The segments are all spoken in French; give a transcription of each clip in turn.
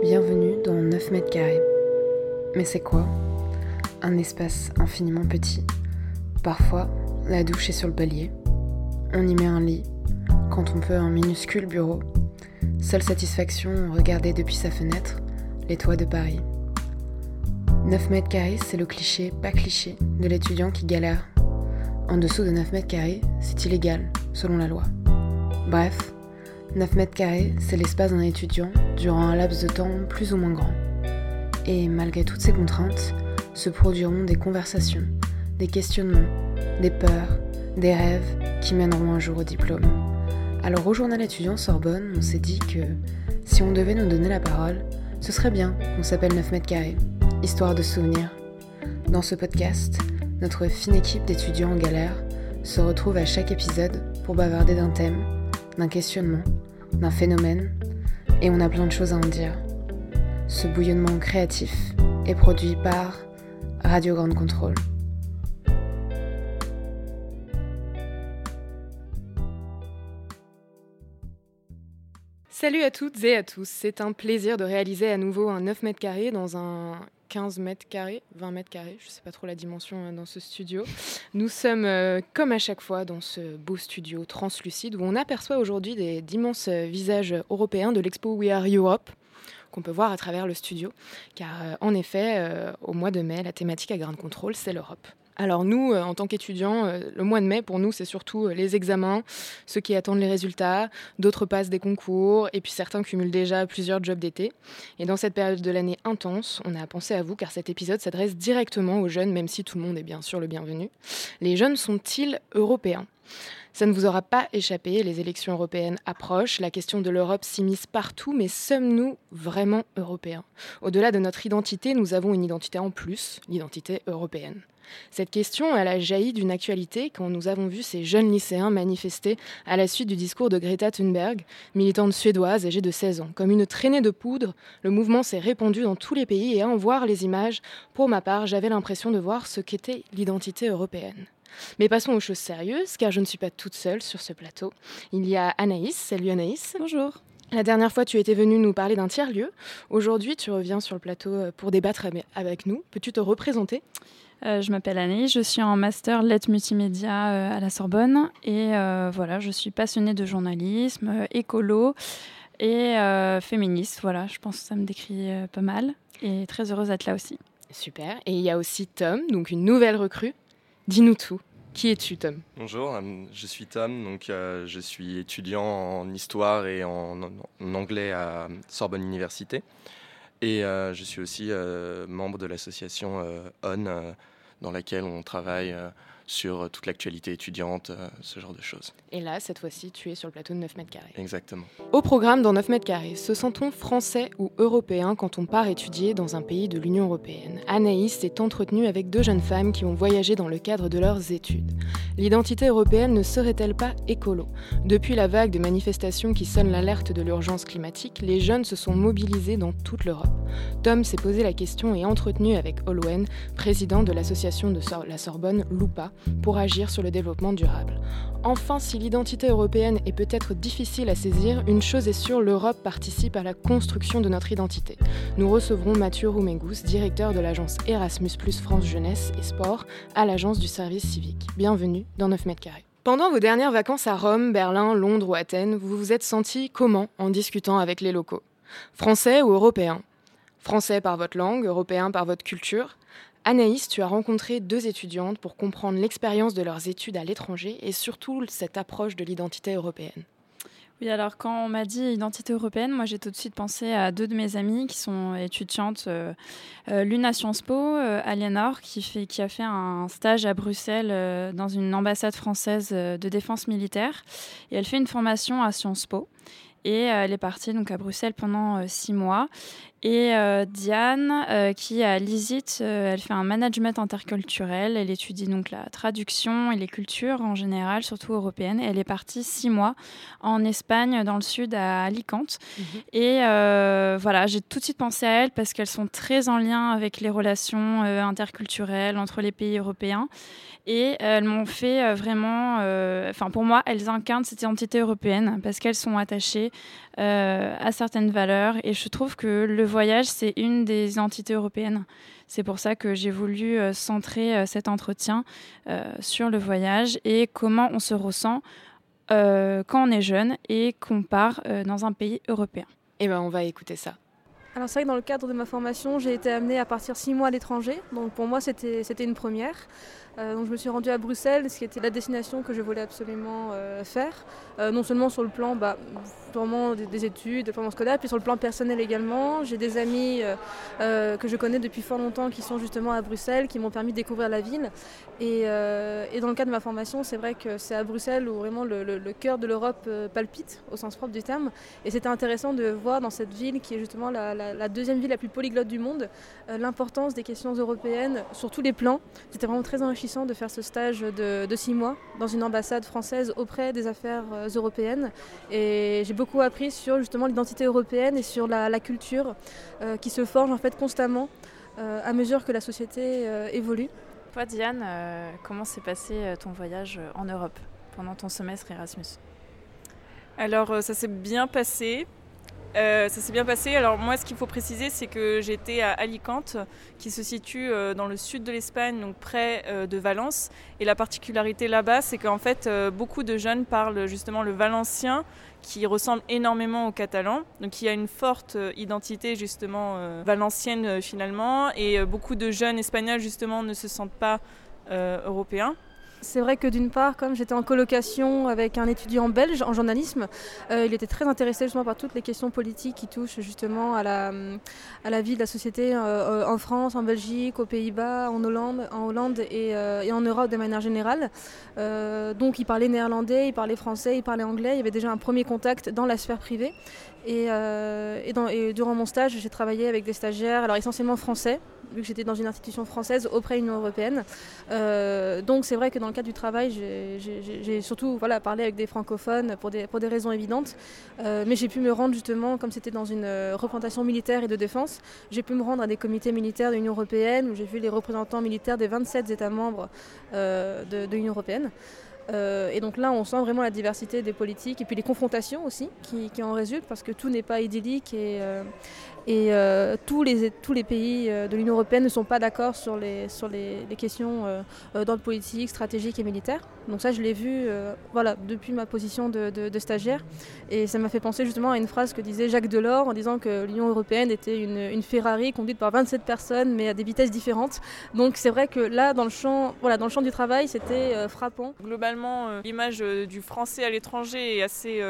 Bienvenue dans 9 mètres carrés. Mais c'est quoi ? Un espace infiniment petit. Parfois, la douche est sur le palier. On y met un lit, quand on peut un minuscule bureau. Seule satisfaction, regarder depuis sa fenêtre les toits de Paris. 9 mètres carrés, c'est le cliché, pas cliché, de l'étudiant qui galère. En dessous de 9 mètres carrés, c'est illégal, selon la loi. Bref, 9 mètres carrés, c'est l'espace d'un étudiant durant un laps de temps plus ou moins grand. Et malgré toutes ces contraintes, se produiront des conversations, des questionnements, des peurs, des rêves qui mèneront un jour au diplôme. Alors au journal étudiant Sorbonne, on s'est dit que si on devait nous donner la parole, ce serait bien qu'on s'appelle 9 mètres carrés, histoire de souvenirs. Dans ce podcast, notre fine équipe d'étudiants en galère se retrouve à chaque épisode pour bavarder d'un thème, d'un questionnement, d'un phénomène, et on a plein de choses à en dire. Ce bouillonnement créatif est produit par Radio Grande Contrôle. Salut à toutes et à tous, c'est un plaisir de réaliser à nouveau un 9 mètres carrés dans un 15 mètres carrés, 20 mètres carrés, je ne sais pas trop la dimension dans ce studio. Nous sommes, comme à chaque fois, dans ce beau studio translucide où on aperçoit aujourd'hui des immenses visages européens de l'expo We Are Europe qu'on peut voir à travers le studio, car en effet, au mois de mai, la thématique à Grande Contrôle, c'est l'Europe. Alors nous, en tant qu'étudiants, le mois de mai, pour nous, c'est surtout les examens, ceux qui attendent les résultats, d'autres passent des concours, et puis certains cumulent déjà plusieurs jobs d'été. Et dans cette période de l'année intense, on a pensé à vous, car cet épisode s'adresse directement aux jeunes, même si tout le monde est bien sûr le bienvenu. Les jeunes sont-ils européens ? Ça ne vous aura pas échappé, les élections européennes approchent, la question de l'Europe s'immisce partout, mais sommes-nous vraiment européens ? Au-delà de notre identité, nous avons une identité en plus, l'identité européenne. Cette question, elle a jailli d'une actualité quand nous avons vu ces jeunes lycéens manifester à la suite du discours de Greta Thunberg, militante suédoise âgée de 16 ans. Comme une traînée de poudre, le mouvement s'est répandu dans tous les pays et à en voir les images, pour ma part, j'avais l'impression de voir ce qu'était l'identité européenne. Mais passons aux choses sérieuses, car je ne suis pas toute seule sur ce plateau. Il y a Anaïs. Salut Anaïs. Bonjour. La dernière fois, tu étais venue nous parler d'un tiers-lieu. Aujourd'hui, tu reviens sur le plateau pour débattre avec nous. Peux-tu te représenter ? Je m'appelle Anaïs, je suis en master lettres multimédia à la Sorbonne. Et voilà, je suis passionnée de journalisme, écolo et féministe. Voilà, je pense que ça me décrit pas mal. Et très heureuse d'être là aussi. Super. Et il y a aussi Tom, donc une nouvelle recrue. Dis-nous tout. Qui es-tu, Tom ? Bonjour, je suis Tom, donc je suis étudiant en histoire et en anglais à Sorbonne Université. Et je suis aussi membre de l'association ON, dans laquelle on travaille sur toute l'actualité étudiante, ce genre de choses. Et là, cette fois-ci, tu es sur le plateau de 9 mètres carrés. Exactement. Au programme dans 9 mètres carrés, se sent-on français ou européen quand on part étudier dans un pays de l'Union européenne ? Anaïs s'est entretenue avec deux jeunes femmes qui ont voyagé dans le cadre de leurs études. L'identité européenne ne serait-elle pas écolo ? Depuis la vague de manifestations qui sonne l'alerte de l'urgence climatique, les jeunes se sont mobilisés dans toute l'Europe. Tom s'est posé la question et entretenu avec Olwen, président de l'association de la Sorbonne, LUPA, pour agir sur le développement durable. Enfin, si l'identité européenne est peut-être difficile à saisir, une chose est sûre, l'Europe participe à la construction de notre identité. Nous recevrons Mathieu Roumégous, directeur de l'agence Erasmus+ France Jeunesse et Sport, à l'agence du service civique. Bienvenue dans 9 mètres carrés. Pendant vos dernières vacances à Rome, Berlin, Londres ou Athènes, vous vous êtes senti comment en discutant avec les locaux ? Français ou européens ? Français par votre langue, européens par votre culture ? Anaïs, tu as rencontré deux étudiantes pour comprendre l'expérience de leurs études à l'étranger et surtout cette approche de l'identité européenne. Oui, alors quand on m'a dit identité européenne, moi j'ai tout de suite pensé à deux de mes amies qui sont étudiantes, l'une à Sciences Po, Aliénor, qui a fait un stage à Bruxelles dans une ambassade française de défense militaire, et elle fait une formation à Sciences Po. Et elle est partie donc, à Bruxelles pendant 6 mois. Et Diane, qui est à l'ISIT, elle fait un management interculturel. Elle étudie donc la traduction et les cultures en général, surtout européennes. Et elle est partie 6 mois en Espagne, dans le sud, à Alicante. Mmh. Et voilà, j'ai tout de suite pensé à elles parce qu'elles sont très en lien avec les relations interculturelles entre les pays européens. Et elles m'ont fait vraiment... pour moi, elles incarnent cette identité européenne parce qu'elles sont attachées à certaines valeurs. Et je trouve que le voyage, c'est une des identités européennes. C'est pour ça que j'ai voulu centrer cet entretien sur le voyage et comment on se ressent quand on est jeune et qu'on part dans un pays européen. Eh bien, on va écouter ça. Alors c'est vrai que dans le cadre de ma formation, j'ai été amenée à partir 6 mois à l'étranger. Donc pour moi, c'était une première. Donc je me suis rendue à Bruxelles, ce qui était la destination que je voulais absolument faire. Non seulement sur le plan purement des études, le plan scolaire, puis sur le plan personnel également. J'ai des amis que je connais depuis fort longtemps qui sont justement à Bruxelles, qui m'ont permis de découvrir la ville. Et dans le cadre de ma formation, c'est vrai que c'est à Bruxelles où vraiment le cœur de l'Europe palpite, au sens propre du terme. Et c'était intéressant de voir dans cette ville qui est justement la deuxième ville la plus polyglotte du monde, l'importance des questions européennes sur tous les plans. C'était vraiment très enrichissant de faire ce stage de 6 mois dans une ambassade française auprès des affaires européennes. Et j'ai beaucoup appris sur justement l'identité européenne et sur la culture qui se forge en fait constamment à mesure que la société évolue. Toi Diane, comment s'est passé ton voyage en Europe pendant ton semestre Erasmus ? Alors ça s'est bien passé. Alors moi, ce qu'il faut préciser, c'est que j'étais à Alicante, qui se situe dans le sud de l'Espagne, donc près de Valence. Et la particularité là-bas, c'est qu'en fait, beaucoup de jeunes parlent justement le valencien, qui ressemble énormément au catalan. Donc il y a une forte identité justement valencienne finalement. Et beaucoup de jeunes espagnols justement ne se sentent pas européens. C'est vrai que d'une part, comme j'étais en colocation avec un étudiant belge en journalisme, il était très intéressé justement par toutes les questions politiques qui touchent justement à la vie de la société en France, en Belgique, aux Pays-Bas, en Hollande et en Europe de manière générale. Donc il parlait néerlandais, il parlait français, il parlait anglais. Il y avait déjà un premier contact dans la sphère privée. Et durant mon stage, j'ai travaillé avec des stagiaires, alors essentiellement français, vu que j'étais dans une institution française auprès de l'Union européenne. Donc c'est vrai que dans le cadre du travail, j'ai surtout parlé avec des francophones pour des raisons évidentes. Mais j'ai pu me rendre justement, comme c'était dans une représentation militaire et de défense, j'ai pu me rendre à des comités militaires de l'Union européenne où j'ai vu les représentants militaires des 27 États membres de l'Union européenne. Et donc là, on sent vraiment la diversité des politiques et puis les confrontations aussi qui en résultent parce que tout n'est pas idyllique et tous les pays de l'Union européenne ne sont pas d'accord sur les questions d'ordre politique, stratégique et militaire. Donc ça, je l'ai vu depuis ma position de stagiaire et ça m'a fait penser justement à une phrase que disait Jacques Delors en disant que l'Union européenne était une Ferrari conduite par 27 personnes mais à des vitesses différentes. Donc c'est vrai que là, dans le champ du travail, c'était frappant. Globalement, l'image du français à l'étranger est assez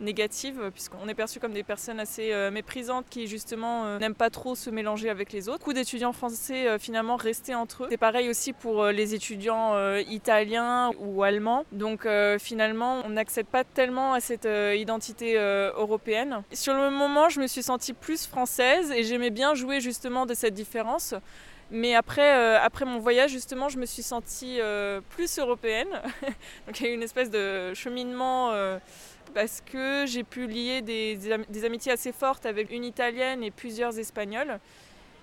négative puisqu'on est perçu comme des personnes assez méprisantes qui justement n'aiment pas trop se mélanger avec les autres. Beaucoup d'étudiants français finalement restaient entre eux. C'est pareil aussi pour les étudiants italiens ou allemands. Donc finalement on n'accède pas tellement à cette identité européenne. Sur le moment je me suis sentie plus française et j'aimais bien jouer justement de cette différence. Mais après mon voyage, justement, je me suis sentie plus européenne. Donc il y a eu une espèce de cheminement parce que j'ai pu lier des amitiés assez fortes avec une Italienne et plusieurs Espagnols.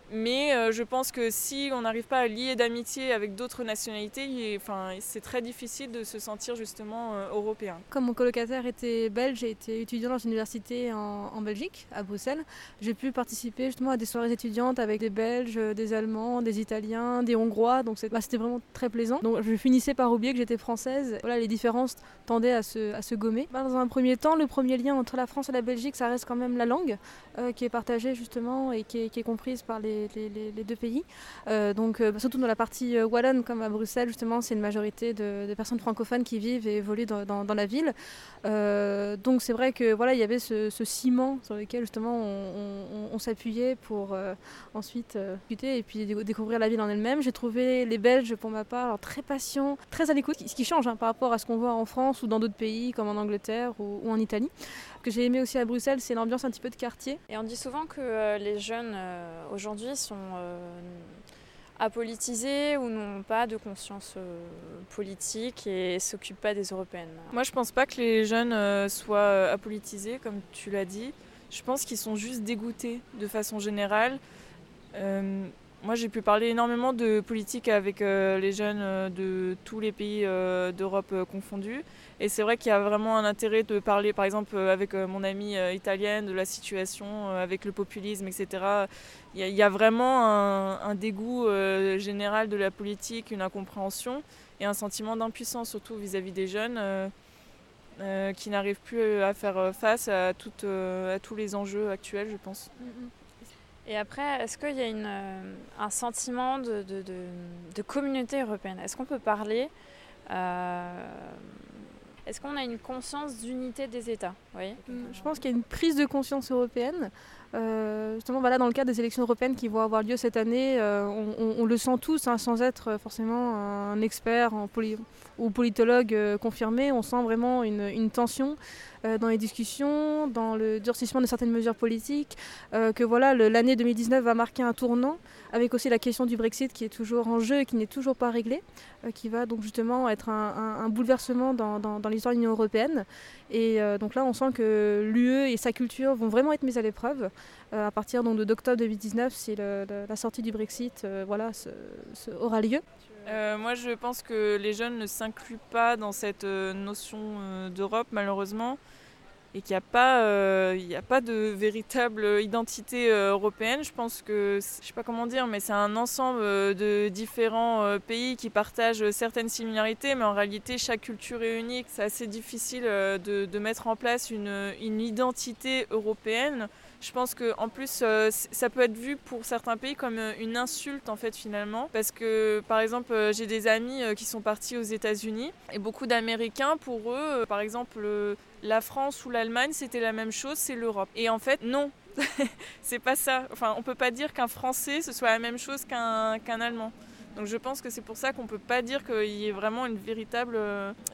Mais je pense que si on n'arrive pas à lier d'amitié avec d'autres nationalités, c'est très difficile de se sentir justement européen. Comme mon colocataire était belge, j'ai été étudiante dans une université en Belgique, à Bruxelles. J'ai pu participer justement à des soirées étudiantes avec des Belges, des Allemands, des Italiens, des Hongrois. Donc c'était vraiment très plaisant. Donc je finissais par oublier que j'étais française. Voilà, les différences tendaient à se gommer. Dans un premier temps, le premier lien entre la France et la Belgique, ça reste quand même la langue qui est partagée justement et qui est comprise par les les deux pays. Surtout dans la partie wallonne, comme à Bruxelles, justement, c'est une majorité de personnes francophones qui vivent et évoluent dans la ville. Donc c'est vrai que voilà, il y avait ce ciment sur lequel justement on s'appuyait pour ensuite discuter et puis découvrir la ville en elle-même. J'ai trouvé les Belges, pour ma part, alors, très patients, très à l'écoute, ce qui change par rapport à ce qu'on voit en France ou dans d'autres pays comme en Angleterre ou en Italie. Ce que j'ai aimé aussi à Bruxelles, c'est l'ambiance un petit peu de quartier. Et on dit souvent que les jeunes aujourd'hui sont apolitisés ou n'ont pas de conscience politique et ne s'occupent pas des européennes. Moi, je ne pense pas que les jeunes soient apolitisés, comme tu l'as dit. Je pense qu'ils sont juste dégoûtés de façon générale. Moi, j'ai pu parler énormément de politique avec les jeunes de tous les pays d'Europe confondus. Et c'est vrai qu'il y a vraiment un intérêt de parler, par exemple, avec mon amie italienne, de la situation, avec le populisme, etc. Il y a vraiment un dégoût général de la politique, une incompréhension et un sentiment d'impuissance, surtout vis-à-vis des jeunes qui n'arrivent plus à faire face à tous les enjeux actuels, je pense. Mm-hmm. Et après, est-ce qu'il y a un sentiment de communauté européenne ? Est-ce qu'on peut parler ? Est-ce qu'on a une conscience d'unité des États ? Oui. Je pense qu'il y a une prise de conscience européenne. Justement, voilà, dans le cadre des élections européennes qui vont avoir lieu cette année, on le sent tous, hein, sans être forcément un expert ou politologue confirmé. On sent vraiment une tension dans les discussions, dans le durcissement de certaines mesures politiques, que voilà, l'année 2019 va marquer un tournant, avec aussi la question du Brexit qui est toujours en jeu et qui n'est toujours pas réglée, qui va donc justement être un bouleversement dans l'histoire de l'Union européenne. Et donc là, on sent que l'UE et sa culture vont vraiment être mises à l'épreuve. À partir donc, d'octobre 2019, si la sortie du Brexit aura lieu. Moi, je pense que les jeunes ne s'incluent pas dans cette notion d'Europe, malheureusement, et qu'il n'y a pas de véritable identité européenne. Je pense que, je ne sais pas comment dire, mais c'est un ensemble de différents pays qui partagent certaines similarités, mais en réalité, chaque culture est unique. C'est assez difficile de mettre en place une identité européenne. Je pense qu'en plus, ça peut être vu pour certains pays comme une insulte en fait finalement. Parce que par exemple, j'ai des amis qui sont partis aux États-Unis et beaucoup d'Américains, pour eux, par exemple, la France ou l'Allemagne, c'était la même chose, c'est l'Europe. Et en fait, non, c'est pas ça. Enfin, on peut pas dire qu'un Français, ce soit la même chose qu'un Allemand. Donc je pense que c'est pour ça qu'on ne peut pas dire qu'il y ait vraiment une véritable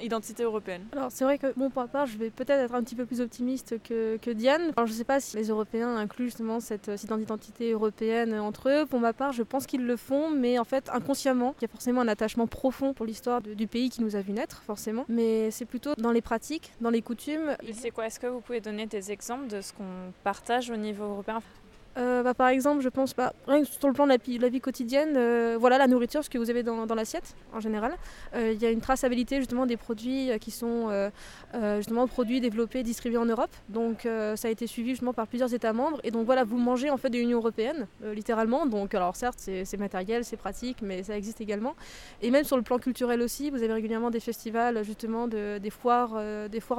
identité européenne. Alors c'est vrai que, pour ma part, je vais peut-être être un petit peu plus optimiste que Diane. Alors je ne sais pas si les Européens incluent justement cette identité européenne entre eux. Pour ma part, je pense qu'ils le font, mais en fait inconsciemment. Il y a forcément un attachement profond pour l'histoire du pays qui nous a vu naître, forcément. Mais c'est plutôt dans les pratiques, dans les coutumes. C'est quoi ? Est-ce que vous pouvez donner des exemples de ce qu'on partage au niveau européen ? Par exemple, je pense, rien que sur le plan de la vie quotidienne, voilà la nourriture, ce que vous avez dans l'assiette en général. Il y a une traçabilité justement des produits qui sont justement produits, développés, distribués en Europe. Donc ça a été suivi justement par plusieurs États membres. Et donc voilà, vous mangez en fait de l'Union européenne, littéralement. Donc alors certes, c'est matériel, c'est pratique, mais ça existe également. Et même sur le plan culturel aussi, vous avez régulièrement des festivals justement, des foires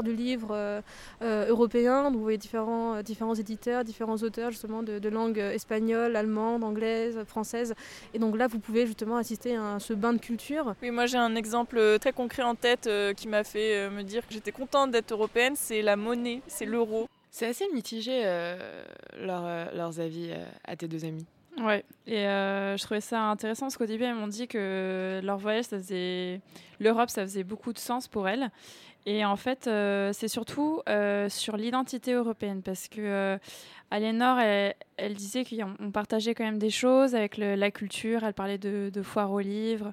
du livre européen. Vous voyez différents éditeurs, différents auteurs justement de langue espagnole, allemande, anglaise, française. Et donc là, vous pouvez justement assister à ce bain de culture. Oui, moi j'ai un exemple très concret en tête qui m'a fait me dire que j'étais contente d'être européenne, c'est la monnaie, c'est l'euro. C'est assez mitigé leurs avis à tes deux amis. Ouais, et je trouvais ça intéressant parce qu'au début, elles m'ont dit que leur voyage, l'Europe, ça faisait beaucoup de sens pour elles. Et en fait, c'est surtout sur l'identité européenne parce que Aliénor, elle disait qu'on partageait quand même des choses avec la culture. Elle parlait de foire aux livres,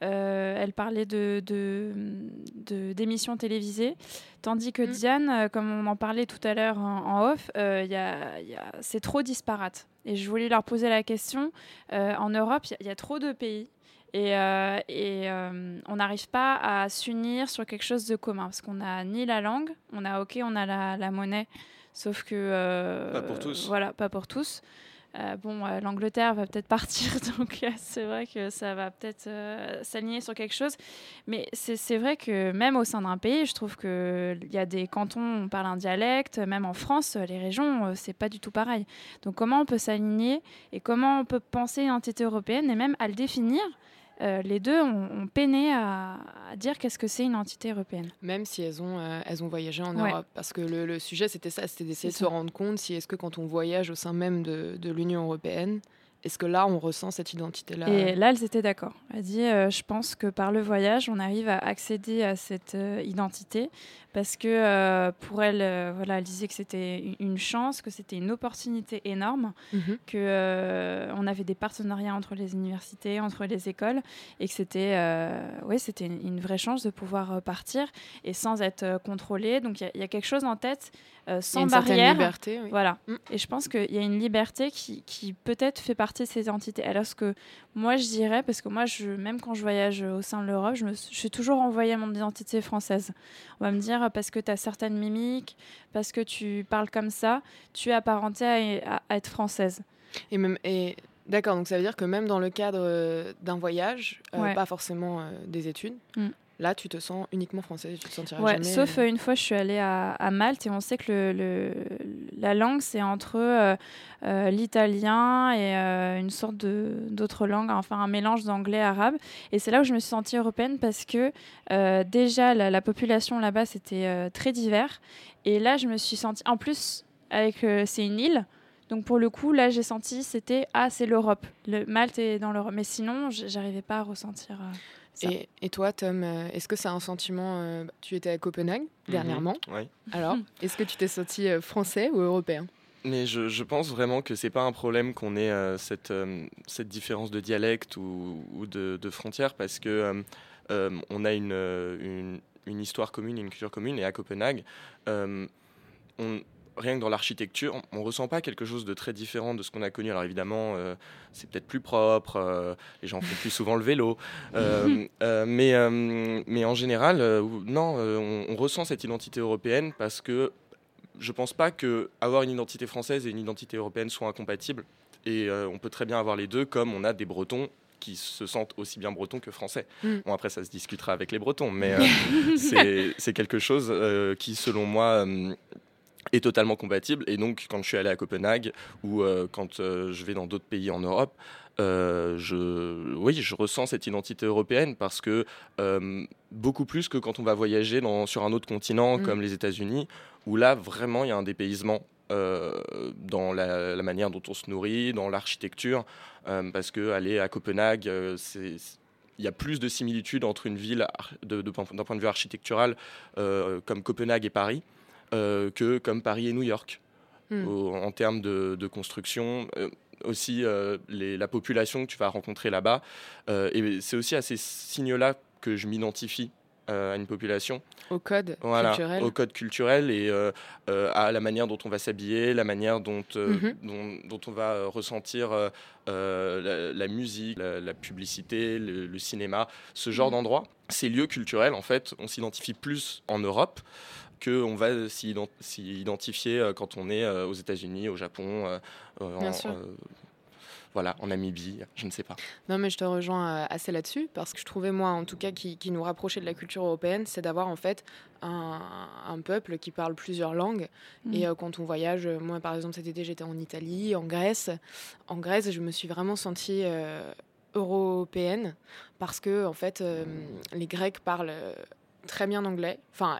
elle parlait d'émissions télévisées. Tandis que Diane, comme on en parlait tout à l'heure en off, c'est trop disparate. Et je voulais leur poser la question, en Europe, il y a trop de pays. Et on n'arrive pas à s'unir sur quelque chose de commun parce qu'on n'a ni la langue, on a la monnaie, sauf que pas pour tous. L'Angleterre va peut-être partir, donc c'est vrai que ça va peut-être s'aligner sur quelque chose. Mais c'est vrai que même au sein d'un pays, je trouve qu'il y a des cantons où on parle un dialecte. Même en France, les régions, c'est pas du tout pareil. Donc comment on peut s'aligner et comment on peut penser une entité européenne et même à le définir. Les deux ont peiné à dire qu'est-ce que c'est une entité européenne. Même si elles ont voyagé en Europe. Parce que le sujet, c'était ça, c'était d'essayer de se rendre compte si est-ce que quand on voyage au sein même de l'Union européenne, est-ce que là, on ressent cette identité-là ? Et là, elles étaient d'accord. Elle dit, je pense que par le voyage, on arrive à accéder à cette identité parce que pour elle, elle disait que c'était une chance, que c'était une opportunité énorme, que on avait des partenariats entre les universités, entre les écoles, et que c'était une vraie chance de pouvoir partir et sans être contrôlée. Donc, il y a quelque chose en tête, sans barrière. Il y a une certaine liberté, oui. Voilà. Mmh. Et je pense qu'il y a une liberté qui peut-être fait partie de ces entités. Alors ce que moi je dirais, parce que moi même quand je voyage au sein de l'Europe, je suis toujours envoyée à mon identité française. On va me dire parce que tu as certaines mimiques, parce que tu parles comme ça, tu es apparentée à être française. Et d'accord, donc ça veut dire que même dans le cadre d'un voyage, pas forcément des études, là, tu te sens uniquement française, tu te sentiras jamais... Sauf une fois, je suis allée à Malte et on sait que la langue, c'est entre l'italien et une sorte d'autre langue, enfin un mélange d'anglais-arabe. Et c'est là où je me suis sentie européenne parce que déjà, la population là-bas, c'était très divers. Et là, je me suis sentie... En plus, c'est une île. Donc pour le coup, là, j'ai senti, c'est l'Europe. Malte est dans l'Europe. Mais sinon, j'arrivais pas à ressentir... Et toi, Tom, est-ce que c'est un sentiment... tu étais à Copenhague dernièrement. Oui. Alors, est-ce que tu t'es senti français ou européen ? Mais je pense vraiment que c'est pas un problème qu'on ait cette différence de dialecte ou de frontières parce que on a une histoire commune, une culture commune. Et à Copenhague, rien que dans l'architecture, on ne ressent pas quelque chose de très différent de ce qu'on a connu. Alors évidemment, c'est peut-être plus propre, les gens font plus souvent le vélo. Mais en général, on ressent cette identité européenne parce que je ne pense pas qu'avoir une identité française et une identité européenne soient incompatibles. Et on peut très bien avoir les deux, comme on a des Bretons qui se sentent aussi bien bretons que français. Bon, après, ça se discutera avec les Bretons, mais c'est quelque chose qui, selon moi... est totalement compatible. Et donc, quand je suis allé à Copenhague ou quand je vais dans d'autres pays en Europe, je ressens cette identité européenne parce que beaucoup plus que quand on va voyager sur un autre continent comme les États-Unis, où là, vraiment, il y a un dépaysement dans la manière dont on se nourrit, dans l'architecture, parce qu'aller à Copenhague, il y a plus de similitudes entre une ville d'un point de vue architectural comme Copenhague et Paris, que comme Paris et New York, en termes de construction, aussi la population que tu vas rencontrer là-bas. Et c'est aussi à ces signes-là que je m'identifie à une population. Au code culturel. Au code culturel et à la manière dont on va s'habiller, la manière dont on va ressentir la musique, la publicité, le cinéma, ce genre d'endroit. Ces lieux culturels, en fait, on s'identifie plus en Europe qu'on va s'y identifier quand on est aux États-Unis, au Japon, en Namibie, je ne sais pas. Non, mais je te rejoins assez là-dessus, parce que je trouvais, moi, en tout cas, qui nous rapprochait de la culture européenne, c'est d'avoir, en fait, un peuple qui parle plusieurs langues. Et quand on voyage, moi, par exemple, cet été, j'étais en Italie, en Grèce. En Grèce, je me suis vraiment sentie... européenne, parce que, en fait, les Grecs parlent très bien anglais. Enfin,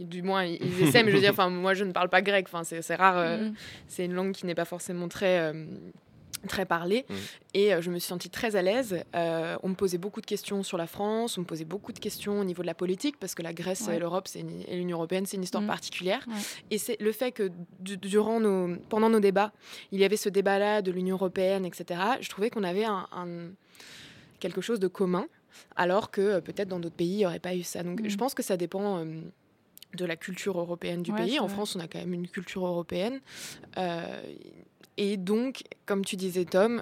du moins, ils essaient, mais je veux dire, moi, je ne parle pas grec. Enfin, c'est rare. C'est une langue qui n'est pas forcément très... très parlé, et je me suis sentie très à l'aise. On me posait beaucoup de questions sur la France, on me posait beaucoup de questions au niveau de la politique, parce que la Grèce et l'Europe et l'Union européenne, c'est une histoire particulière. Et c'est le fait que pendant nos débats, il y avait ce débat-là de l'Union européenne, etc. Je trouvais qu'on avait quelque chose de commun, alors que peut-être dans d'autres pays, il n'y aurait pas eu ça. Donc je pense que ça dépend... de la culture européenne du pays. En France, on a quand même une culture européenne. Et donc, comme tu disais, Tom,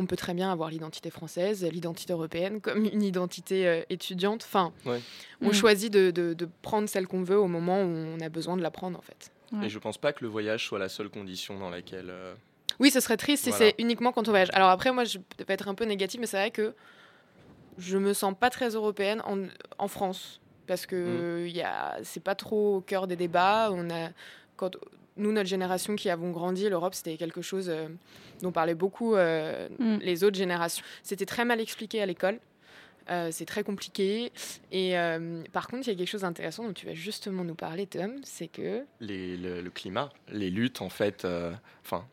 on peut très bien avoir l'identité française, l'identité européenne, comme une identité étudiante. Enfin, on choisit de prendre celle qu'on veut au moment où on a besoin de la prendre, en fait. Ouais. Et je ne pense pas que le voyage soit la seule condition dans laquelle... Oui, ce serait triste si c'est uniquement quand on voyage. Alors après, moi, je vais être un peu négative, mais c'est vrai que je me sens pas très européenne en France, parce que c'est pas trop au cœur des débats. Nous, notre génération qui avons grandi, l'Europe, c'était quelque chose dont parlaient beaucoup les autres générations. C'était très mal expliqué à l'école. C'est très compliqué. Et par contre, il y a quelque chose d'intéressant dont tu vas justement nous parler, Tom, c'est que... Le climat, les luttes, en fait...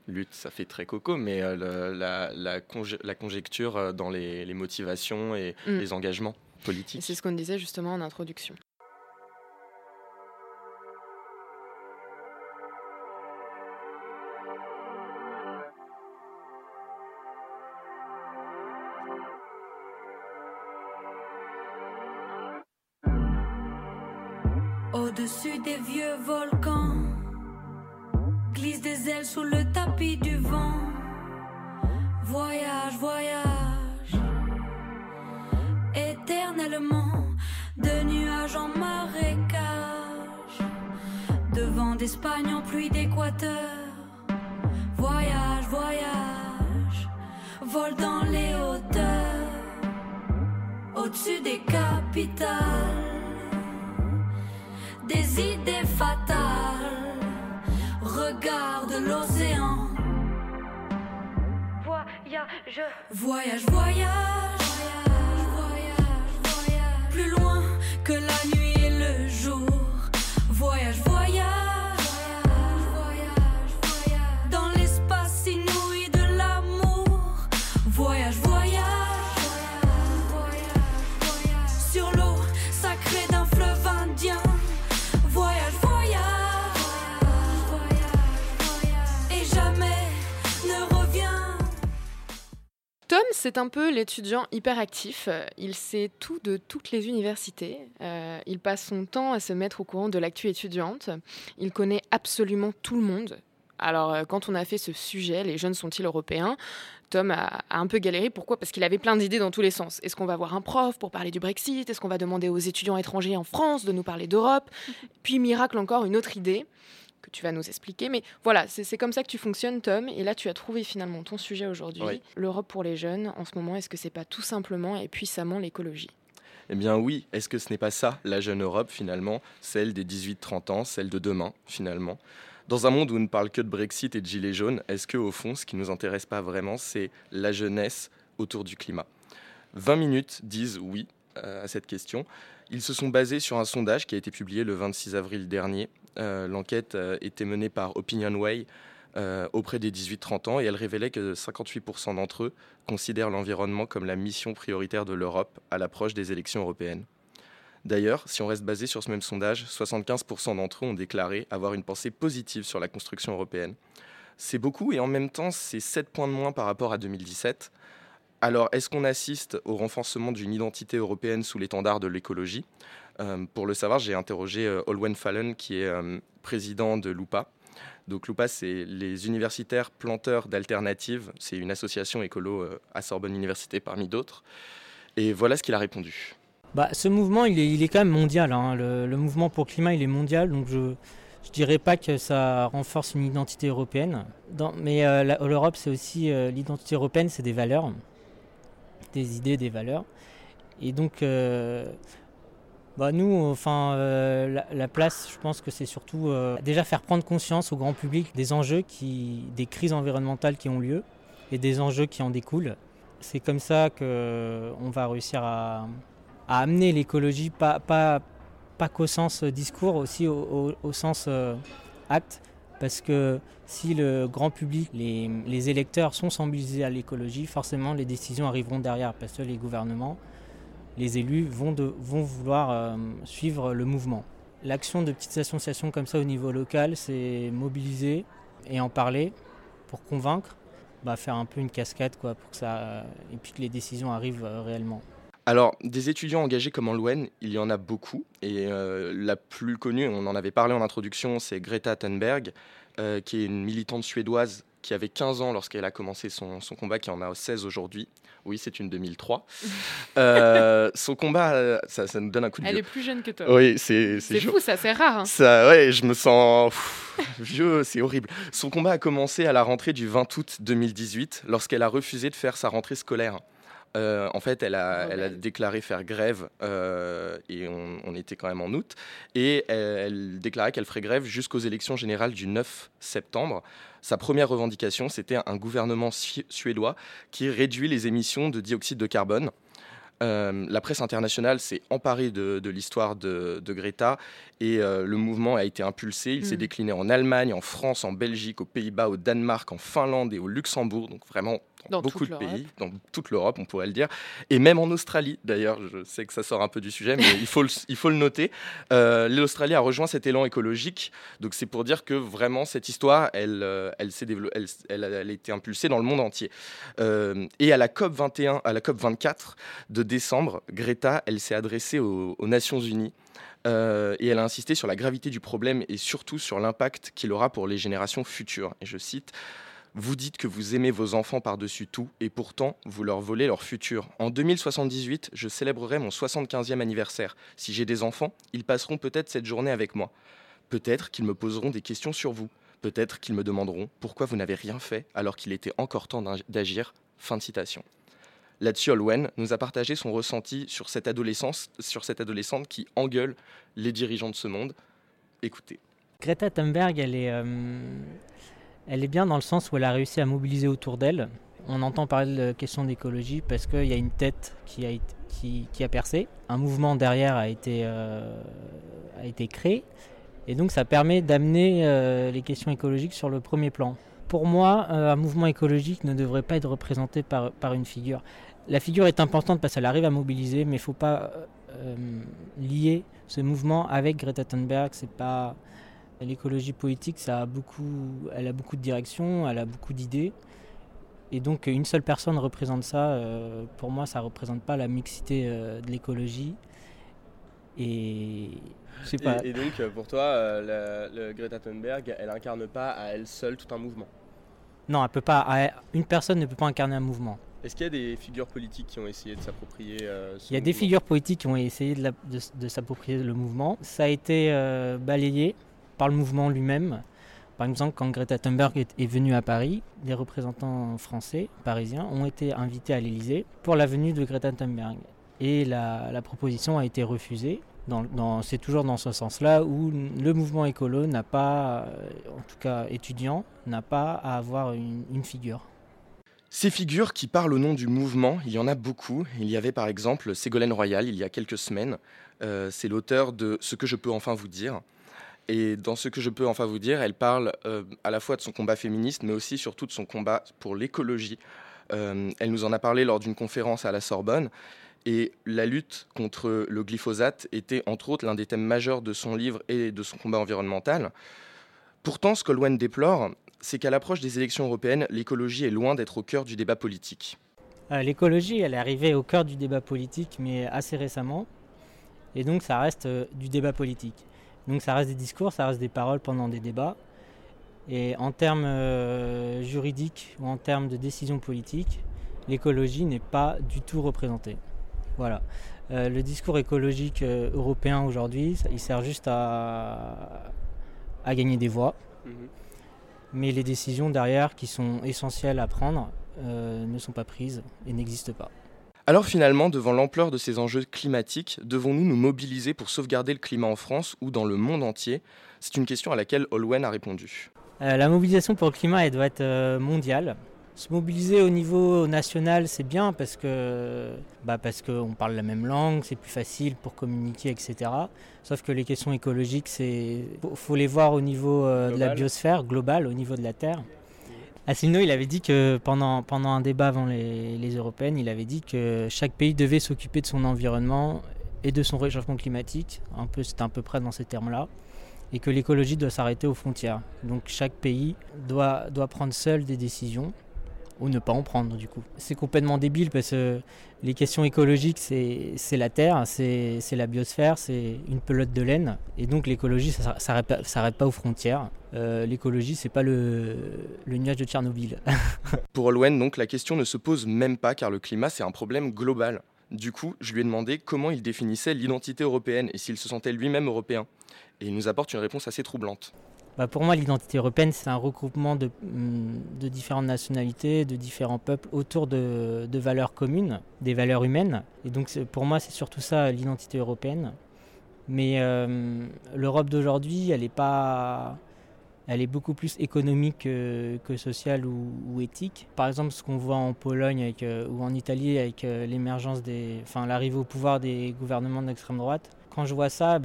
lutte, ça fait très coco, mais la conjecture dans les motivations et les engagements politiques. Et c'est ce qu'on disait justement en introduction. Au-dessus des vieux volcans, glisse des ailes sous le tapis du vent. Voyage, voyage, éternellement, de nuages en marécage. De vent d'Espagne en pluie d'Équateur. Voyage, voyage, vol dans les hauteurs. Au-dessus des capitales, des idées fatales, regarde l'océan. Voyage, voyage, voyage, voyage, voyage, plus loin que la nuit et le jour. Voyage, voyage, voyage, voyage, dans l'espace inouï de l'amour. Voyage, voyage, voyage, voyage, sur l'eau sacrée d'un fleuve indien. Voyage, voyage, voyage, et jamais ne reviens. Tom, c'est un peu l'étudiant hyperactif. Il sait tout de toutes les universités. Il passe son temps à se mettre au courant de l'actu étudiante. Il connaît absolument tout le monde. Alors, quand on a fait ce sujet, les jeunes sont-ils européens ? Tom a un peu galéré. Pourquoi ? Parce qu'il avait plein d'idées dans tous les sens. Est-ce qu'on va voir un prof pour parler du Brexit ? Est-ce qu'on va demander aux étudiants étrangers en France de nous parler d'Europe ? Puis, miracle, encore une autre idée que tu vas nous expliquer. Mais voilà, c'est comme ça que tu fonctionnes, Tom. Et là, tu as trouvé finalement ton sujet aujourd'hui. Oui. L'Europe pour les jeunes, en ce moment, est-ce que c'est pas tout simplement et puissamment l'écologie ? Eh bien oui, est-ce que ce n'est pas ça, la jeune Europe, finalement ? Celle des 18-30 ans, celle de demain, finalement ? Dans un monde où on ne parle que de Brexit et de gilets jaunes, est-ce qu'au fond, ce qui ne nous intéresse pas vraiment, c'est la jeunesse autour du climat ? 20 minutes disent oui à cette question. Ils se sont basés sur un sondage qui a été publié le 26 avril dernier. L'enquête était menée par OpinionWay auprès des 18-30 ans et elle révélait que 58% d'entre eux considèrent l'environnement comme la mission prioritaire de l'Europe à l'approche des élections européennes. D'ailleurs, si on reste basé sur ce même sondage, 75% d'entre eux ont déclaré avoir une pensée positive sur la construction européenne. C'est beaucoup et en même temps, c'est 7 points de moins par rapport à 2017. Alors, est-ce qu'on assiste au renforcement d'une identité européenne sous l'étendard de l'écologie ? Pour le savoir, j'ai interrogé Olwen qui est président de LUPA. Donc LUPA, c'est les universitaires planteurs d'alternatives. C'est une association écolo à Sorbonne Université parmi d'autres. Et voilà ce qu'il a répondu. Ce mouvement, il est quand même mondial. Le mouvement pour le climat, il est mondial. Donc, je dirais pas que ça renforce une identité européenne. L'Europe, c'est aussi... l'identité européenne, c'est des valeurs, des idées, des valeurs. Et donc, nous, la place, je pense que c'est surtout déjà faire prendre conscience au grand public des enjeux, des crises environnementales qui ont lieu et des enjeux qui en découlent. C'est comme ça qu'on va réussir à amener l'écologie, pas qu'au sens discours, aussi au sens acte, parce que si le grand public, les électeurs sont sensibilisés à l'écologie, forcément les décisions arriveront derrière, parce que les gouvernements, les élus vont vouloir suivre le mouvement. L'action de petites associations comme ça au niveau local, c'est mobiliser et en parler pour convaincre, faire un peu une cascade pour que ça, et puis que les décisions arrivent réellement. Alors, des étudiants engagés comme Olwen, il y en a beaucoup. Et la plus connue, on en avait parlé en introduction, c'est Greta Thunberg, qui est une militante suédoise qui avait 15 ans lorsqu'elle a commencé son combat, qui en a 16 aujourd'hui. Oui, c'est une 2003. Son combat, ça nous donne un coup de vieux. Elle est plus jeune que toi. Oui, c'est fou, ça, c'est rare. Hein. Ça, ouais, je me sens vieux, c'est horrible. Son combat a commencé à la rentrée du 20 août 2018, lorsqu'elle a refusé de faire sa rentrée scolaire. En fait, elle a déclaré faire grève, et on était quand même en août, et elle déclarait qu'elle ferait grève jusqu'aux élections générales du 9 septembre. Sa première revendication, c'était un gouvernement suédois qui réduit les émissions de dioxyde de carbone. La presse internationale s'est emparée de l'histoire de Greta et le mouvement a été impulsé. Il s'est décliné en Allemagne, en France, en Belgique, aux Pays-Bas, au Danemark, en Finlande et au Luxembourg. Donc vraiment dans beaucoup de pays, dans toute l'Europe, on pourrait le dire. Et même en Australie, d'ailleurs, je sais que ça sort un peu du sujet, mais il faut le noter. L'Australie a rejoint cet élan écologique. Donc c'est pour dire que vraiment cette histoire, elle a été impulsée dans le monde entier. Et à la COP21, à la COP24 de décembre, Greta, elle s'est adressée aux Nations Unies et elle a insisté sur la gravité du problème et surtout sur l'impact qu'il aura pour les générations futures. Et je cite: « Vous dites que vous aimez vos enfants par-dessus tout et pourtant vous leur volez leur futur. En 2078, je célébrerai mon 75e anniversaire. Si j'ai des enfants, ils passeront peut-être cette journée avec moi. Peut-être qu'ils me poseront des questions sur vous. Peut-être qu'ils me demanderont pourquoi vous n'avez rien fait alors qu'il était encore temps d'agir. » Fin de citation. Là-dessus, Olwen nous a partagé son ressenti sur cette adolescente qui engueule les dirigeants de ce monde. Écoutez. Greta Thunberg, elle est bien dans le sens où elle a réussi à mobiliser autour d'elle. On entend parler de question d'écologie parce qu'il y a une tête qui a percé. Un mouvement derrière a été créé. Et donc ça permet d'amener les questions écologiques sur le premier plan. Pour moi, un mouvement écologique ne devrait pas être représenté par une figure. La figure est importante parce qu'elle arrive à mobiliser, mais il ne faut pas lier ce mouvement avec Greta Thunberg. C'est pas... L'écologie politique, elle a beaucoup de directions, elle a beaucoup d'idées. Et donc une seule personne représente ça. Pour moi, ça ne représente pas la mixité de l'écologie. Et... Pas... Et donc pour toi, Greta Thunberg, elle incarne pas à elle seule tout un mouvement? Non, elle peut pas. Une personne ne peut pas incarner un mouvement. Est-ce qu'il y a des figures politiques qui ont essayé de s'approprier ce Il y a des figures politiques qui ont essayé de s'approprier le mouvement. Ça a été balayé par le mouvement lui-même. Par exemple, quand Greta Thunberg est venue à Paris, des représentants français, parisiens, ont été invités à l'Élysée pour la venue de Greta Thunberg. Et la proposition a été refusée. C'est toujours dans ce sens-là où le mouvement écolo n'a pas, en tout cas étudiant, n'a pas à avoir une figure. Ces figures qui parlent au nom du mouvement, il y en a beaucoup. Il y avait par exemple Ségolène Royal, il y a quelques semaines. C'est l'auteur de « Ce que je peux enfin vous dire ». Et dans « Ce que je peux enfin vous dire », elle parle à la fois de son combat féministe, mais aussi surtout de son combat pour l'écologie. Elle nous en a parlé lors d'une conférence à la Sorbonne. Et la lutte contre le glyphosate était, entre autres, l'un des thèmes majeurs de son livre et de son combat environnemental. Pourtant, ce qu'Olwen déplore, c'est qu'à l'approche des élections européennes, l'écologie est loin d'être au cœur du débat politique. L'écologie, elle est arrivée au cœur du débat politique, mais assez récemment. Et donc, ça reste du débat politique. Donc, ça reste des discours, ça reste des paroles pendant des débats. Et en termes juridiques ou en termes de décisions politiques, l'écologie n'est pas du tout représentée. Voilà. Le discours écologique européen aujourd'hui, il sert juste à gagner des voix. Mmh. Mais les décisions derrière qui sont essentielles à prendre ne sont pas prises et n'existent pas. Alors finalement, devant l'ampleur de ces enjeux climatiques, devons-nous nous mobiliser pour sauvegarder le climat en France ou dans le monde entier? C'est une question à laquelle Olwen a répondu. La mobilisation pour le climat, elle doit être mondiale. Se mobiliser au niveau national, c'est bien parce qu'on parle la même langue, c'est plus facile pour communiquer, etc. Sauf que les questions écologiques, faut les voir au niveau de la biosphère globale, au niveau de la Terre. Asselineau, il avait dit que pendant un débat avant les européennes, il avait dit que chaque pays devait s'occuper de son environnement et de son réchauffement climatique. C'était à peu près dans ces termes-là. Et que l'écologie doit s'arrêter aux frontières. Donc chaque pays doit prendre seul des décisions. ou ne pas en prendre du coup. C'est complètement débile parce que les questions écologiques, c'est la terre, c'est la biosphère, c'est une pelote de laine. Et donc l'écologie, ça ne s'arrête pas aux frontières. L'écologie, c'est pas le nuage de Tchernobyl. Pour Olwen, donc, la question ne se pose même pas car le climat, c'est un problème global. Du coup, je lui ai demandé comment il définissait l'identité européenne et s'il se sentait lui-même européen. Et il nous apporte une réponse assez troublante. Bah pour moi, l'identité européenne, c'est un regroupement de différentes nationalités, de différents peuples autour de valeurs communes, des valeurs humaines. Et donc, pour moi, c'est surtout ça, l'identité européenne. Mais l'Europe d'aujourd'hui, elle est beaucoup plus économique que sociale ou éthique. Par exemple, ce qu'on voit en Pologne ou en Italie avec l'arrivée au pouvoir des gouvernements d'extrême droite. Quand je vois ça,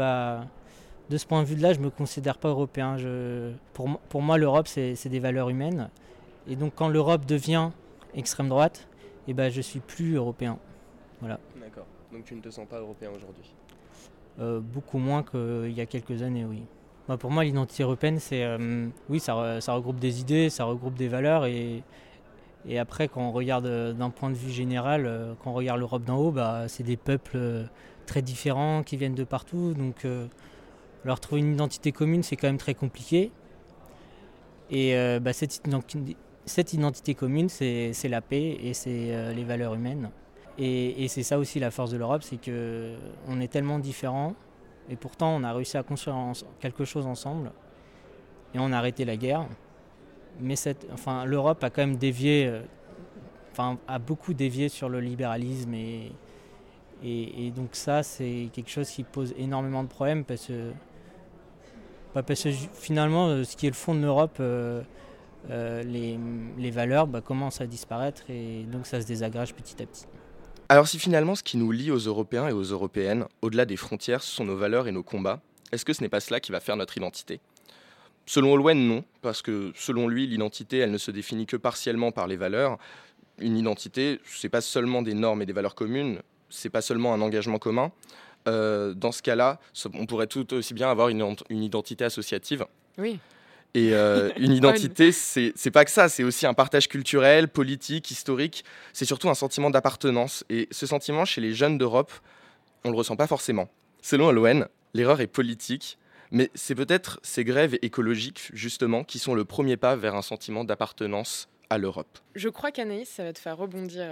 de ce point de vue-là, je ne me considère pas européen. Pour moi, l'Europe, c'est des valeurs humaines. Et donc, quand l'Europe devient extrême droite, je ne suis plus européen. Voilà. D'accord. Donc, tu ne te sens pas européen aujourd'hui ? Beaucoup moins qu'il y a quelques années, oui. Bah, pour moi, l'identité européenne, ça regroupe des idées, ça regroupe des valeurs. Et après, quand on regarde d'un point de vue général, quand on regarde l'Europe d'en haut, c'est des peuples très différents qui viennent de partout. Donc... Alors, trouver une identité commune, c'est quand même très compliqué. Et cette identité commune, c'est la paix et c'est les valeurs humaines. Et c'est ça aussi la force de l'Europe, c'est qu'on est tellement différents. Et pourtant, on a réussi à construire quelque chose ensemble. Et on a arrêté la guerre. Mais l'Europe a quand même a beaucoup dévié sur le libéralisme et donc ça, c'est quelque chose qui pose énormément de problèmes parce que finalement, ce qui est le fond de l'Europe, les valeurs commencent à disparaître et donc ça se désagrège petit à petit. Alors si finalement, ce qui nous lie aux Européens et aux Européennes, au-delà des frontières, ce sont nos valeurs et nos combats, est-ce que ce n'est pas cela qui va faire notre identité ? Selon Olwen, non, parce que selon lui, l'identité, elle ne se définit que partiellement par les valeurs. Une identité, ce n'est pas seulement des normes et des valeurs communes, c'est pas seulement un engagement commun. Dans ce cas-là, on pourrait tout aussi bien avoir une identité associative. Oui. Et une identité, c'est pas que ça, c'est aussi un partage culturel, politique, historique. C'est surtout un sentiment d'appartenance. Et ce sentiment, chez les jeunes d'Europe, on le ressent pas forcément. Selon Olwen, l'erreur est politique, mais c'est peut-être ces grèves écologiques, justement, qui sont le premier pas vers un sentiment d'appartenance à l'Europe. Je crois qu'Anaïs, ça va te faire rebondir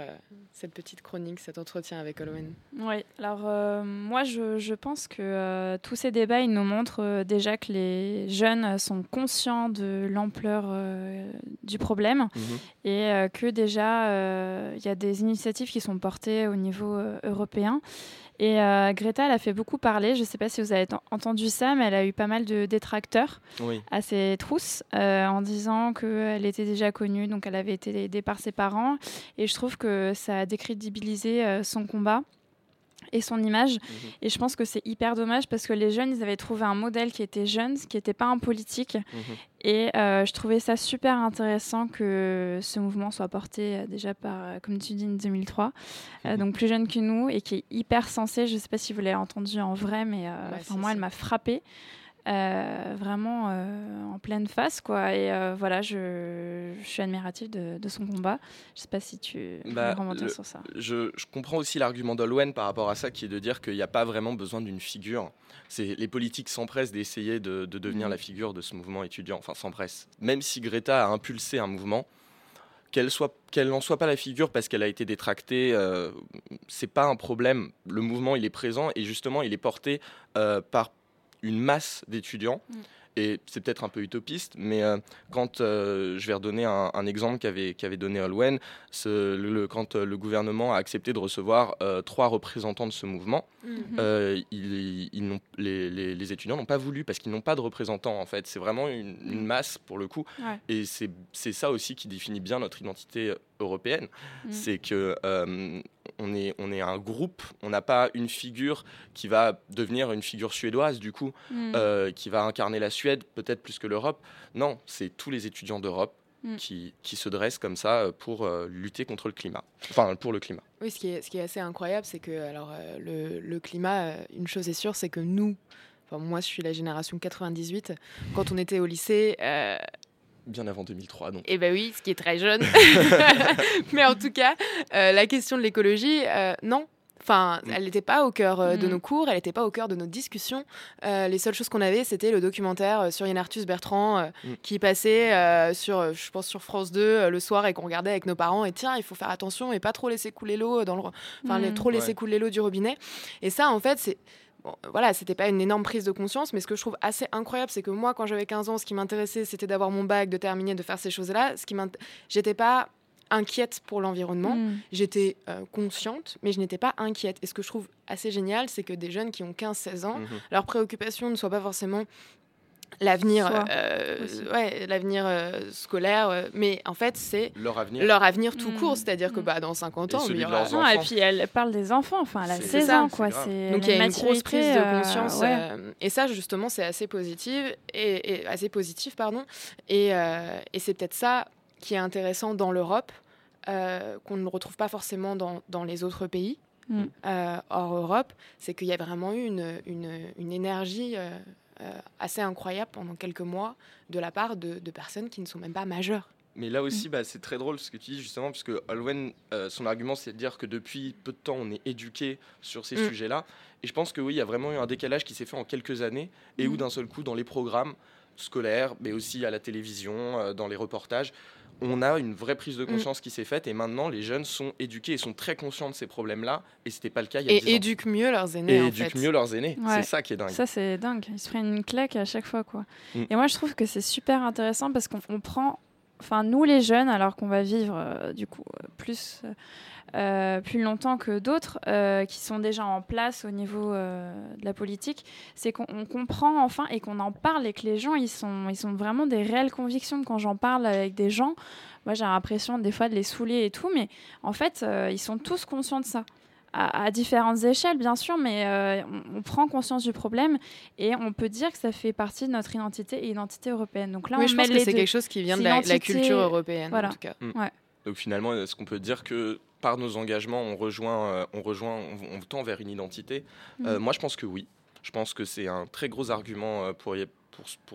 cette petite chronique, cet entretien avec Olwen. Oui, alors moi je pense que tous ces débats, ils nous montrent déjà que les jeunes sont conscients de l'ampleur du problème et que déjà il y a des initiatives qui sont portées au niveau européen. Et Greta, elle a fait beaucoup parler, je ne sais pas si vous avez entendu ça, mais elle a eu pas mal de détracteurs à ses trousses en disant qu'elle était déjà connue, donc elle avait été aidée par ses parents. Et je trouve que ça a décrédibilisé son combat et son image. Et je pense que c'est hyper dommage parce que les jeunes, ils avaient trouvé un modèle qui était jeune, qui n'était pas un politique. Et je trouvais ça super intéressant que ce mouvement soit porté déjà par, comme tu dis, en 2003, donc plus jeune que nous et qui est hyper sensé. Je ne sais pas si vous l'avez entendu en vrai, mais moi, elle m'a frappée. Vraiment en pleine face quoi. Et voilà, je suis admirative de son combat. Je sais pas si tu peux remonter sur ça. Je comprends aussi l'argument d'Olwen par rapport à ça, qui est de dire qu'il n'y a pas vraiment besoin d'une figure. Les politiques s'empressent d'essayer de devenir la figure de ce mouvement étudiant, enfin s'empressent. Même si Greta a impulsé un mouvement, qu'elle n'en soit pas la figure parce qu'elle a été détractée, c'est pas un problème. Le mouvement, il est présent et justement, il est porté par une masse d'étudiants, et c'est peut-être un peu utopiste, mais quand je vais redonner un exemple qu'avait donné Olwen, quand le gouvernement a accepté de recevoir 3 représentants de ce mouvement, les étudiants n'ont pas voulu, parce qu'ils n'ont pas de représentants en fait, c'est vraiment une masse pour le coup, et c'est ça aussi qui définit bien notre identité européenne, c'est que on est un groupe, on n'a pas une figure qui va devenir une figure suédoise du coup, qui va incarner la Suède peut-être plus que l'Europe. Non, c'est tous les étudiants d'Europe qui se dressent comme ça pour lutter contre le climat, enfin pour le climat. Oui, ce qui est assez incroyable, c'est que le climat, une chose est sûre, c'est que nous, moi je suis la génération 98, quand on était au lycée... bien avant 2003. Donc. Eh bien oui, ce qui est très jeune. Mais en tout cas, la question de l'écologie, non. Enfin, elle n'était pas au cœur de nos cours, elle n'était pas au cœur de nos discussions. Les seules choses qu'on avait, c'était le documentaire sur Yann Arthus Bertrand qui passait, je pense, sur France 2 le soir et qu'on regardait avec nos parents. Et tiens, il faut faire attention et pas trop laisser couler l'eau, laisser couler l'eau du robinet. Et ça, en fait, c'est... Voilà, c'était pas une énorme prise de conscience, mais ce que je trouve assez incroyable, c'est que moi, quand j'avais 15 ans, ce qui m'intéressait, c'était d'avoir mon bac, de terminer, de faire ces choses-là. J'étais pas inquiète pour l'environnement, j'étais consciente, mais je n'étais pas inquiète. Et ce que je trouve assez génial, c'est que des jeunes qui ont 15-16 ans, leurs préoccupations ne soient pas forcément l'avenir scolaire, mais en fait c'est leur avenir tout court, c'est-à-dire que dans 50 ans il y aura... non, et puis elle parle des enfants, elle a 16 ans quoi, c'est donc il y a une grosse prise de conscience et ça justement c'est assez positif et c'est peut-être ça qui est intéressant dans l'Europe, qu'on ne retrouve pas forcément dans les autres pays hors Europe, c'est qu'il y a vraiment eu une énergie assez incroyable pendant quelques mois de la part de personnes qui ne sont même pas majeures. Mais là aussi, c'est très drôle ce que tu dis justement, puisque Olwen, son argument, c'est de dire que depuis peu de temps, on est éduqué sur ces sujets-là. Et je pense que oui, il y a vraiment eu un décalage qui s'est fait en quelques années et où d'un seul coup, dans les programmes scolaires, mais aussi à la télévision, dans les reportages, on a une vraie prise de conscience qui s'est faite et maintenant les jeunes sont éduqués et sont très conscients de ces problèmes-là et c'était pas le cas il y a 10 ans. Et éduquent mieux leurs aînés c'est ça qui est dingue. Ça c'est dingue, ils se prennent une claque à chaque fois quoi. Et moi je trouve que c'est super intéressant parce qu'on prend, enfin nous les jeunes, alors qu'on va vivre du coup plus longtemps que d'autres qui sont déjà en place au niveau de la politique, c'est qu'on comprend enfin et qu'on en parle et que les gens ils sont vraiment des réelles convictions. Quand j'en parle avec des gens, moi j'ai l'impression des fois de les saouler et tout, mais en fait ils sont tous conscients de ça. À différentes échelles, bien sûr, mais on prend conscience du problème et on peut dire que ça fait partie de notre identité et identité européenne. Donc là, oui, je pense que c'est quelque chose qui vient de la culture européenne, en tout cas. Ouais. Donc finalement, est-ce qu'on peut dire que par nos engagements, on tend vers une identité ? Moi, je pense que oui. Je pense que c'est un très gros argument pour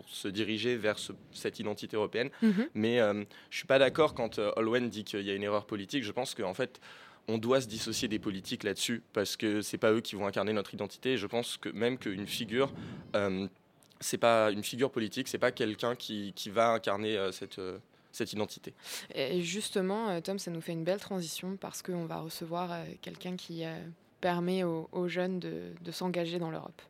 se diriger vers cette identité européenne. Mais je suis pas d'accord quand Olwen dit qu'il y a une erreur politique. Je pense qu'en fait, on doit se dissocier des politiques là-dessus parce que c'est pas eux qui vont incarner notre identité. Et je pense que même qu'une figure, c'est pas une figure politique, c'est pas quelqu'un qui va incarner cette identité. Et justement, Tom, ça nous fait une belle transition parce qu'on va recevoir quelqu'un qui permet aux jeunes de s'engager dans l'Europe.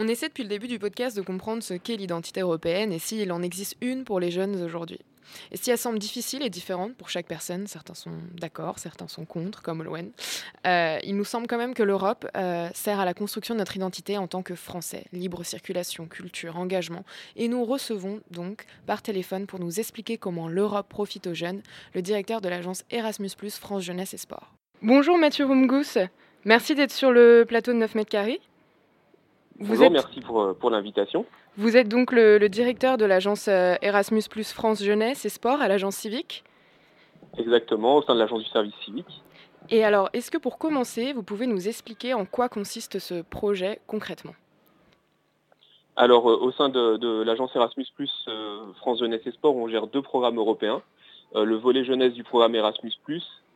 On essaie depuis le début du podcast de comprendre ce qu'est l'identité européenne et s'il en existe une pour les jeunes aujourd'hui. Et si elle semble difficile et différente pour chaque personne, certains sont d'accord, certains sont contre, comme Olwen, il nous semble quand même que l'Europe sert à la construction de notre identité en tant que Français. Libre circulation, culture, engagement. Et nous recevons donc par téléphone pour nous expliquer comment l'Europe profite aux jeunes, le directeur de l'agence Erasmus+, France Jeunesse et Sport. Bonjour Mathieu Roumégous, merci d'être sur le plateau de 9 mètres carrés. Bonjour, merci pour l'invitation. Vous êtes donc le directeur de l'agence Erasmus+ France Jeunesse et Sport à l'agence civique ? Exactement, au sein de l'agence du service civique. Et alors, est-ce que pour commencer, vous pouvez nous expliquer en quoi consiste ce projet concrètement ? Alors, au sein de l'agence Erasmus+, France Jeunesse et Sport, on gère 2 programmes européens. Le volet jeunesse du programme Erasmus+,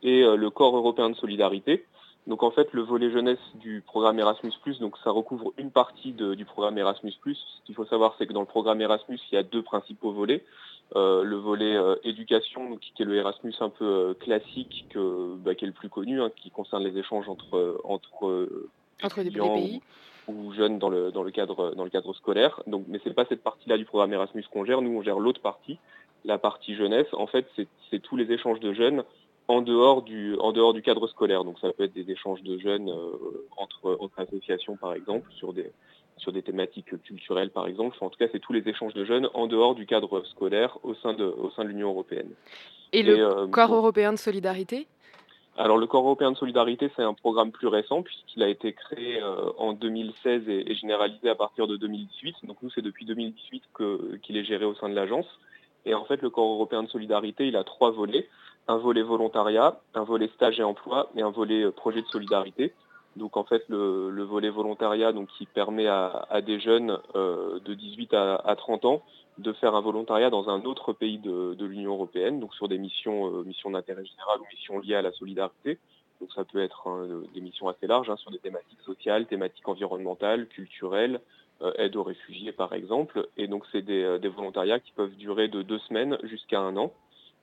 et le Corps européen de solidarité. Donc en fait, le volet jeunesse du programme Erasmus+, donc ça recouvre une partie du programme Erasmus+. Ce qu'il faut savoir, c'est que dans le programme Erasmus, il y a 2 principaux volets. Le volet éducation, donc, qui est le Erasmus un peu classique, qui est le plus connu, hein, qui concerne les échanges entre étudiants les pays. Ou jeunes dans le cadre scolaire. Donc, mais c'est pas cette partie-là du programme Erasmus qu'on gère. Nous, on gère l'autre partie, la partie jeunesse. En fait, c'est tous les échanges de jeunes en dehors du cadre scolaire. Donc ça peut être des échanges de jeunes entre associations, par exemple, sur des thématiques culturelles, par exemple. Enfin, en tout cas, c'est tous les échanges de jeunes en dehors du cadre scolaire au sein de l'Union européenne. Et le Corps européen de solidarité ? Alors le Corps européen de solidarité, c'est un programme plus récent puisqu'il a été créé en 2016 et généralisé à partir de 2018. Donc nous, c'est depuis 2018 qu'il est géré au sein de l'agence. Et en fait, le Corps européen de solidarité, il a 3 volets. Un volet volontariat, un volet stage et emploi et un volet projet de solidarité. Donc en fait, le volet volontariat donc, qui permet à des jeunes de 18 à 30 ans de faire un volontariat dans un autre pays de l'Union européenne, donc sur des missions d'intérêt général ou missions liées à la solidarité. Donc ça peut être des missions assez larges sur des thématiques sociales, thématiques environnementales, culturelles, aide aux réfugiés par exemple. Et donc c'est des volontariats qui peuvent durer de 2 semaines jusqu'à 1 an.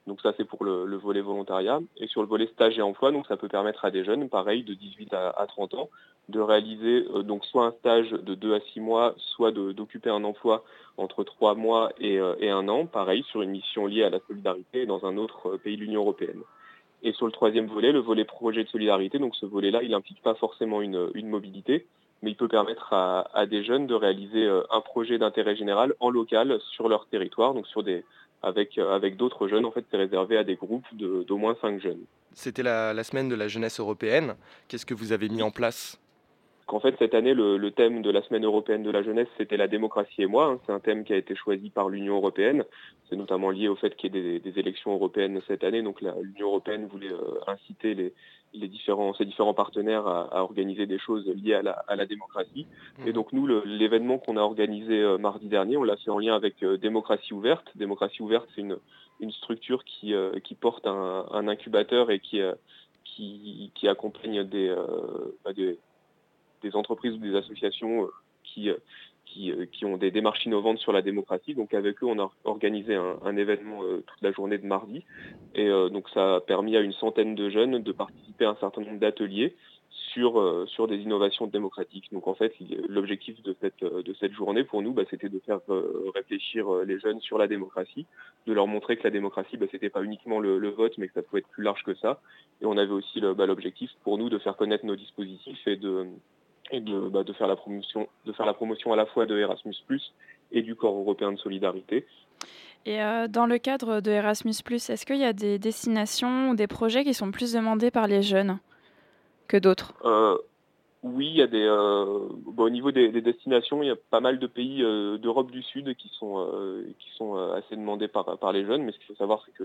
Donc ça, c'est pour le volet volontariat. Et sur le volet stage et emploi, donc ça peut permettre à des jeunes, pareil, de 18 à 30 ans, de réaliser donc soit un stage de 2 à 6 mois, soit d'occuper un emploi entre 3 mois et 1 an, pareil, sur une mission liée à la solidarité dans un autre pays de l'Union européenne. Et sur le 3e volet, le volet projet de solidarité, donc ce volet-là, il n'implique pas forcément une mobilité, mais il peut permettre à des jeunes de réaliser un projet d'intérêt général en local sur leur territoire, donc sur des... Avec d'autres jeunes, en fait, c'est réservé à des groupes d'au moins 5 jeunes. C'était la semaine de la jeunesse européenne. Qu'est-ce que vous avez mis en place ? En fait, cette année, le thème de la semaine européenne de la jeunesse, c'était la démocratie et moi. C'est un thème qui a été choisi par l'Union européenne. C'est notamment lié au fait qu'il y ait des élections européennes cette année. Donc l'Union européenne voulait inciter ses différents partenaires à organiser des choses liées à la démocratie. Et donc nous, l'événement qu'on a organisé mardi dernier, on l'a fait en lien avec Démocratie ouverte. Démocratie ouverte, c'est une structure qui porte un incubateur et qui accompagne des entreprises ou des associations qui ont des démarches innovantes sur la démocratie. Donc avec eux, on a organisé un événement toute la journée de mardi. Et donc ça a permis à une centaine de jeunes de participer à un certain nombre d'ateliers sur des innovations démocratiques. Donc en fait, l'objectif de cette journée pour nous, c'était de faire réfléchir les jeunes sur la démocratie, de leur montrer que la démocratie, c'était pas uniquement le vote, mais que ça pouvait être plus large que ça. Et on avait aussi l'objectif pour nous de faire connaître nos dispositifs et de faire la promotion à la fois de Erasmus+ et du Corps européen de solidarité. Et dans le cadre de Erasmus+, est-ce qu'il y a des destinations ou des projets qui sont plus demandés par les jeunes que d'autres ? Oui, il y a au niveau des destinations, il y a pas mal de pays d'Europe du Sud qui sont assez demandés par les jeunes. Mais ce qu'il faut savoir, c'est que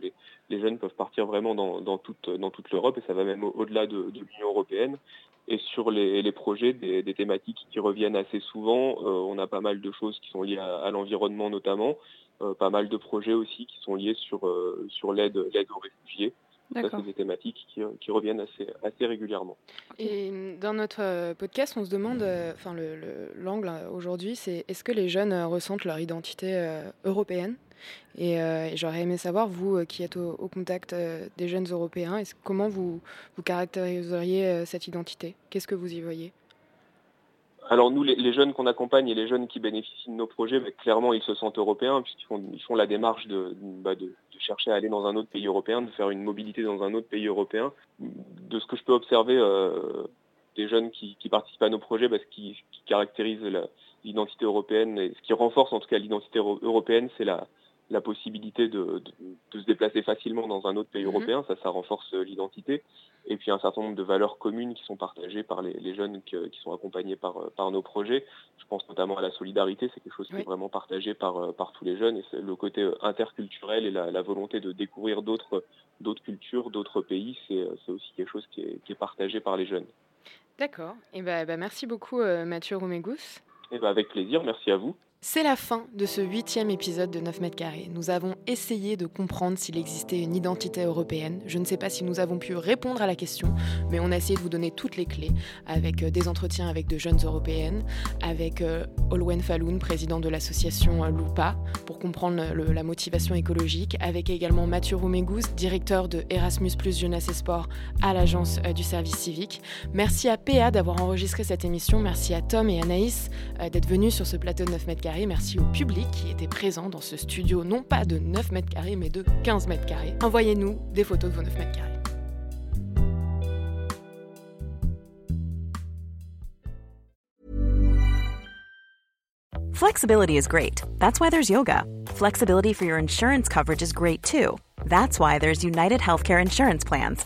les jeunes peuvent partir vraiment dans toute l'Europe, et ça va même au-delà de l'Union européenne. Et sur les projets, des thématiques qui reviennent assez souvent, on a pas mal de choses qui sont liées à l'environnement notamment, pas mal de projets aussi qui sont liés sur l'aide aux réfugiés. D'accord. Ça, c'est des thématiques qui reviennent assez régulièrement. Et dans notre podcast, on se demande, l'angle aujourd'hui, c'est est-ce que les jeunes ressentent leur identité européenne ? Et j'aurais aimé savoir, vous qui êtes au contact des jeunes européens, comment vous caractériseriez cette identité ? Qu'est-ce que vous y voyez ? Alors nous, les jeunes qu'on accompagne et les jeunes qui bénéficient de nos projets, clairement, ils se sentent européens puisqu'ils font la démarche de chercher à aller dans un autre pays européen, de faire une mobilité dans un autre pays européen. De ce que je peux observer des jeunes qui participent à nos projets, ce qui caractérise l'identité européenne et ce qui renforce en tout cas l'identité européenne, c'est la possibilité de se déplacer facilement dans un autre pays européen, ça renforce l'identité. Et puis un certain nombre de valeurs communes qui sont partagées par les jeunes qui sont accompagnés par nos projets. Je pense notamment à la solidarité, c'est quelque chose qui est vraiment partagé par tous les jeunes. Et c'est le côté interculturel et la volonté de découvrir d'autres cultures, d'autres pays, c'est aussi quelque chose qui est partagé par les jeunes. D'accord. Et merci beaucoup Mathieu Roumégous. Avec plaisir, merci à vous. C'est la fin de ce 8e épisode de 9 mètres carrés. Nous avons essayé de comprendre s'il existait une identité européenne. Je ne sais pas si nous avons pu répondre à la question, mais on a essayé de vous donner toutes les clés, avec des entretiens avec de jeunes européennes, avec Olwen Falloun, président de l'association LUPA, pour comprendre la motivation écologique, avec également Mathieu Roumégous, directeur de Erasmus+ Jeunesse et Sport à l'agence du service civique. Merci à PA d'avoir enregistré cette émission, merci à Tom et Anaïs d'être venus sur ce plateau de 9 mètres carrés. Merci au public qui était présent dans ce studio, non pas de 9 mètres carrés, mais de 15 mètres carrés. Envoyez-nous des photos de vos 9 mètres carrés. Flexibility is great. That's why there's yoga. Flexibility for your insurance coverage is great too. That's why there's United Healthcare Insurance Plans.